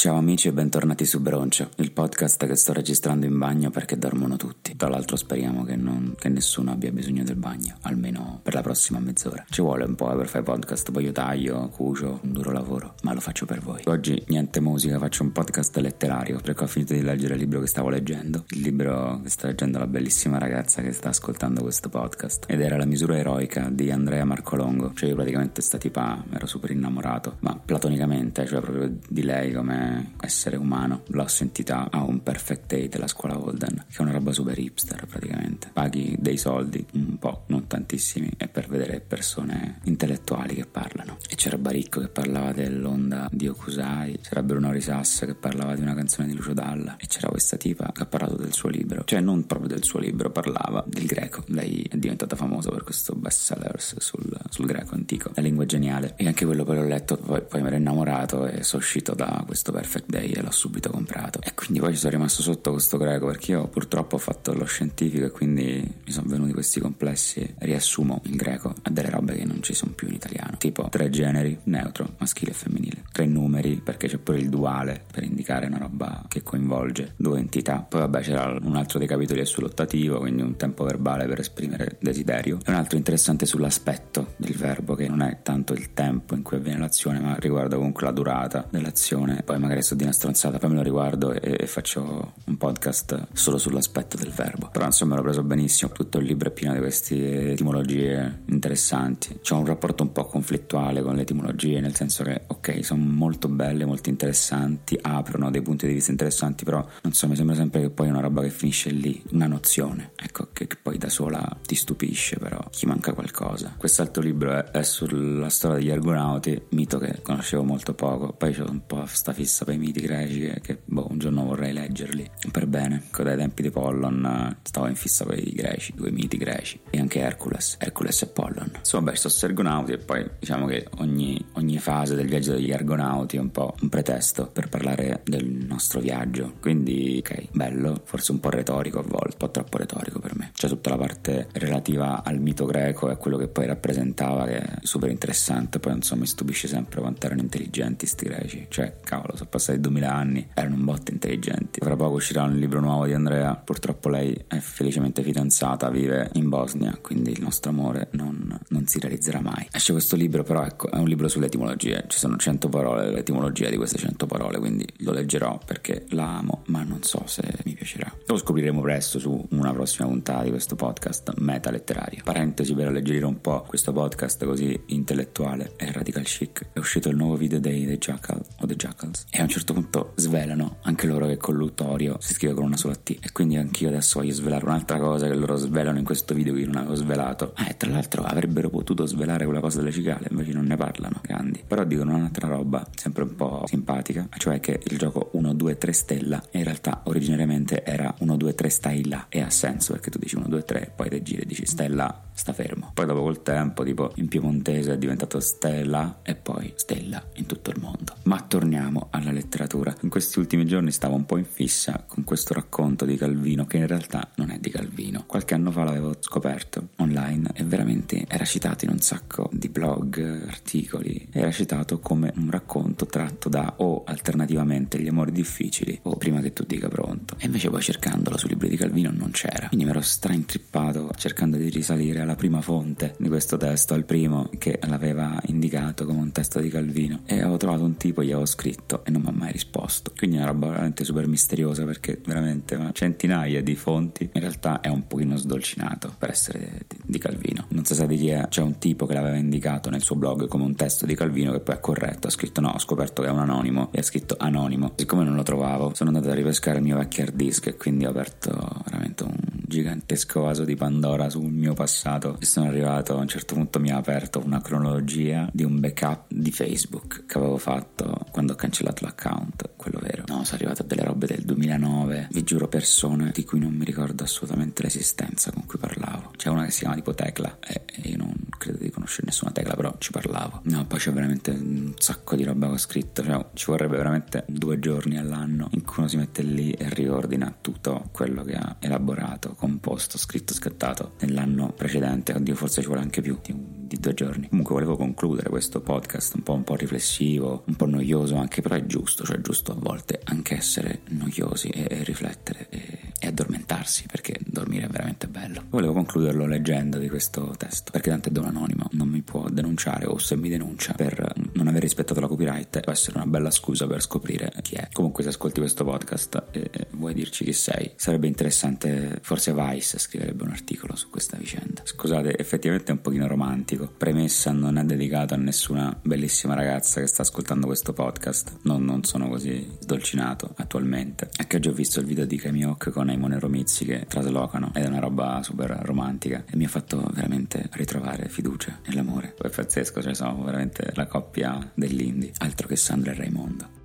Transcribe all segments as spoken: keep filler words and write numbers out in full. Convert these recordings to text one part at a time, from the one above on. Ciao amici e bentornati su Broncio, il podcast che sto registrando in bagno perché dormono tutti. Tra l'altro speriamo che, non, che nessuno abbia bisogno del bagno, almeno per la prossima mezz'ora. Ci vuole un po' per fare podcast, poi io taglio, cucio, un duro lavoro, ma lo faccio per voi. Oggi niente musica, faccio un podcast letterario perché ho finito di leggere il libro che stavo leggendo. Il libro che sta leggendo la bellissima ragazza che sta ascoltando questo podcast. Ed era La misura eroica di Andrea Marcolongo. Cioè io praticamente sta tipa, ero super innamorato, ma platonicamente, cioè proprio di lei come essere umano. L'ho sentita a un perfect day della scuola Holden, che è una roba super hipster praticamente. Paghi dei soldi, un po', non tantissimi, e per vedere persone intellettuali che parlano. E c'era Baricco che parlava dell'onda di Okusai, c'era Bruno Risas che parlava di una canzone di Lucio Dalla, e c'era questa tipa che ha parlato del suo libro, cioè non proprio del suo libro, parlava del greco. Lei è diventata famosa per questo best sellers sul, sul greco antico, la lingua geniale, e anche quello che l'ho letto poi, poi mi ero innamorato e sono uscito da questo perfect day e l'ho subito comprato. E quindi poi ci sono rimasto sotto questo greco, perché io purtroppo ho fatto lo scientifico e quindi mi sono venuti questi complessi. Riassumo il greco a delle robe che non ci sono più in italiano, tipo tre generi, neutro, maschile e femminile, tre numeri perché c'è pure il duale per indicare una roba che coinvolge due entità. Poi vabbè, c'era un altro dei capitoli è sull'ottativo, quindi un tempo verbale per esprimere desiderio, e un altro interessante sull'aspetto del verbo, che non è tanto il tempo in cui avviene l'azione ma riguarda comunque la durata dell'azione. Poi magari sto di una stronzata, poi me lo riguardo e, e faccio un podcast solo sull'aspetto del verbo. Però insomma l'ho preso benissimo, tutto il libro è pieno di queste etimologie interessanti. C'ho un rapporto un po' conflittuale con le etimologie, nel senso che ok, sono molto belle, molto interessanti, aprono dei punti di vista interessanti, però non so, mi sembra sempre che poi è una roba che finisce lì, una nozione, ecco, che, che poi da sola ti stupisce, però ti manca qualcosa. Quest'altro libro è, è sulla storia degli Argonauti, mito che conoscevo molto poco, poi c'ho un po' sta fissa per i miti greci che boh, un giorno vorrei leggerli per bene. Dai tempi di Pollon stavo in fissa per i greci, due miti greci, e anche Hercules Hercules e Pollon. Insomma, beh, sto Argonauti, e poi diciamo che ogni, ogni fase del viaggio degli Argonauti è un po' un pretesto per parlare del nostro viaggio, quindi ok, bello, forse un po' retorico a volte, un po' troppo retorico per me. C'è tutta la parte relativa al mito greco e a quello che poi rappresentava, che è super interessante. Poi insomma mi stupisce sempre quanto erano intelligenti sti greci, cioè cavolo, sono passati duemila anni, erano un botto intelligenti. Fra poco uscirà un libro nuovo di Andrea, purtroppo lei è felicemente fidanzata, vive in Bosnia, quindi il nostro amore non, non si realizzerà mai. Esce questo libro, però ecco, è un libro sulle etimologie, ci sono cento parole, l'etimologia di queste cento parole, quindi lo leggerò perché la amo, ma non so se mi piacerà. Lo scopriremo presto su una prossima puntata di questo podcast meta letterario. Parentesi per alleggerire un po' questo podcast così intellettuale e radical chic, è uscito il nuovo video dei The Jackal o The Jackals, e a un certo punto svelano anche loro che colluttorio si scrive con una sola T, e quindi anch'io adesso voglio svelare un'altra cosa che loro svelano in questo video che io non avevo svelato. Eh, tra l'altro avrebbero potuto svelare quella cosa delle cicale, invece non ne parlano, grandi. Però dicono un'altra roba sempre un po' simpatica, cioè che il gioco uno due tre stella in realtà originariamente era uno due tre stai là, e ha senso perché tu dici uno due tre, poi te giri e dici stella sta fermo. Poi dopo col tempo, tipo in piemontese è diventato stella e poi stella in tutto il mondo. Ma torniamo alla letteratura. In questi ultimi giorni stavo un po' in fissa con questo racconto di Calvino, che in realtà non è di Calvino. Qualche anno fa l'avevo scoperto online e veramente era citato in un sacco di blog, articoli, era citato come un racconto tratto da o alternativamente Gli amori difficili o Prima che tu dica pronto. E invece poi cercandolo sui libri di Calvino non c'era, quindi mi ero straintrippato cercando di risalire alla prima fonte di questo testo, al primo che l'aveva indicato come un testo di Calvino, e avevo trovato un tipo, gli avevo scritto e non mi ha mai risposto. Quindi è una roba veramente super misteriosa, perché veramente ma centinaia di fonti, in realtà è un pochino sdolcinato per essere di Calvino. Non si sa di chi è, c'è un tipo che l'aveva indicato nel suo blog come un testo di Calvino che poi ha corretto, ha scritto no, ho scoperto che è un anonimo, e ha scritto anonimo. Siccome non lo trovavo, sono andato a ripescare il mio vecchio hard disk e quindi ho aperto veramente un gigantesco vaso di Pandora sul mio passato, e sono arrivato a un certo punto, mi ha aperto una cronologia di un backup di Facebook che avevo fatto quando ho cancellato l'account, quello vero. No, sono arrivato a delle robe del duemilanove, vi giuro, persone di cui non mi ricordo assolutamente l'esistenza con cui parlavo. C'è una che si chiama tipo Tecla e io non credo di conoscere nessuna Tecla, però ci parlavo. No, poi c'è veramente un sacco di roba che ho scritto, cioè ci vorrebbe veramente due giorni all'anno in cui uno si mette lì e riordina tutto quello che ha elaborato, composto, scritto, scattato nell'anno precedente. Oddio, forse ci vuole anche più di un di due giorni. Comunque volevo concludere questo podcast un po', un po' riflessivo, un po' noioso anche, però è giusto, cioè è giusto a volte anche essere noiosi e, e riflettere e, e addormentarsi, perché dormire è veramente bello. Volevo concluderlo leggendo di questo testo, perché tanto è da un anonimo, non mi può denunciare, o se mi denuncia per non aver rispettato la copyright può essere una bella scusa per scoprire chi è. Comunque se ascolti questo podcast e eh, vuoi dirci chi sei, sarebbe interessante, forse Vice scriverebbe un articolo su questa vicenda. Scusate, effettivamente è un pochino romantico. Premessa: non è dedicato a nessuna bellissima ragazza che sta ascoltando questo podcast, non, non sono così sdolcinato attualmente. Anche oggi ho visto il video di Camihawke con Aimone e Romizzi che traslocano, ed è una roba super romantica e mi ha fatto veramente ritrovare fiducia nell'amore. È pazzesco, cioè sono veramente la coppia dell'indie, altro che Sandra e Raimondo.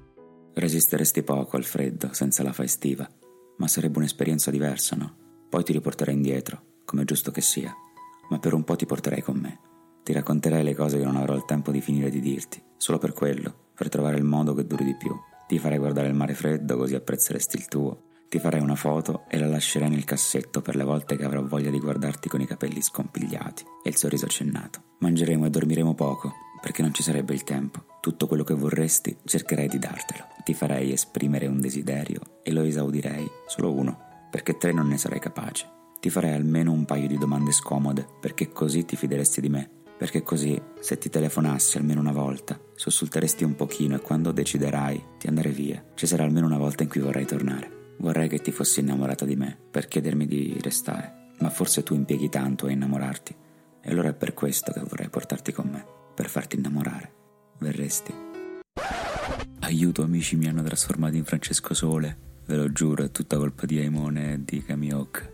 Resisteresti poco al freddo senza la fa estiva, ma sarebbe un'esperienza diversa, no? Poi ti riporterai indietro, come giusto che sia, ma per un po' ti porterai con me. Ti racconterai le cose che non avrò il tempo di finire di dirti, solo per quello, per trovare il modo che duri di più. Ti farai guardare il mare freddo, così apprezzeresti il tuo. Ti farai una foto e la lascerai nel cassetto per le volte che avrò voglia di guardarti con i capelli scompigliati e il sorriso accennato. Mangeremo e dormiremo poco, perché non ci sarebbe il tempo. Tutto quello che vorresti cercherei di dartelo. Ti farei esprimere un desiderio e lo esaudirei, solo uno, perché tre non ne sarei capace. Ti farei almeno un paio di domande scomode, perché così ti fideresti di me, perché così se ti telefonassi almeno una volta sussulteresti un pochino, e quando deciderai di andare via ci sarà almeno una volta in cui vorrai tornare. Vorrei che ti fossi innamorata di me per chiedermi di restare, ma forse tu impieghi tanto a innamorarti, e allora è per questo che vorrei portarti con me, per farti innamorare. Verresti? Aiuto, amici, mi hanno trasformato in Francesco Sole, ve lo giuro, è tutta colpa di Aimone e di Camihawke.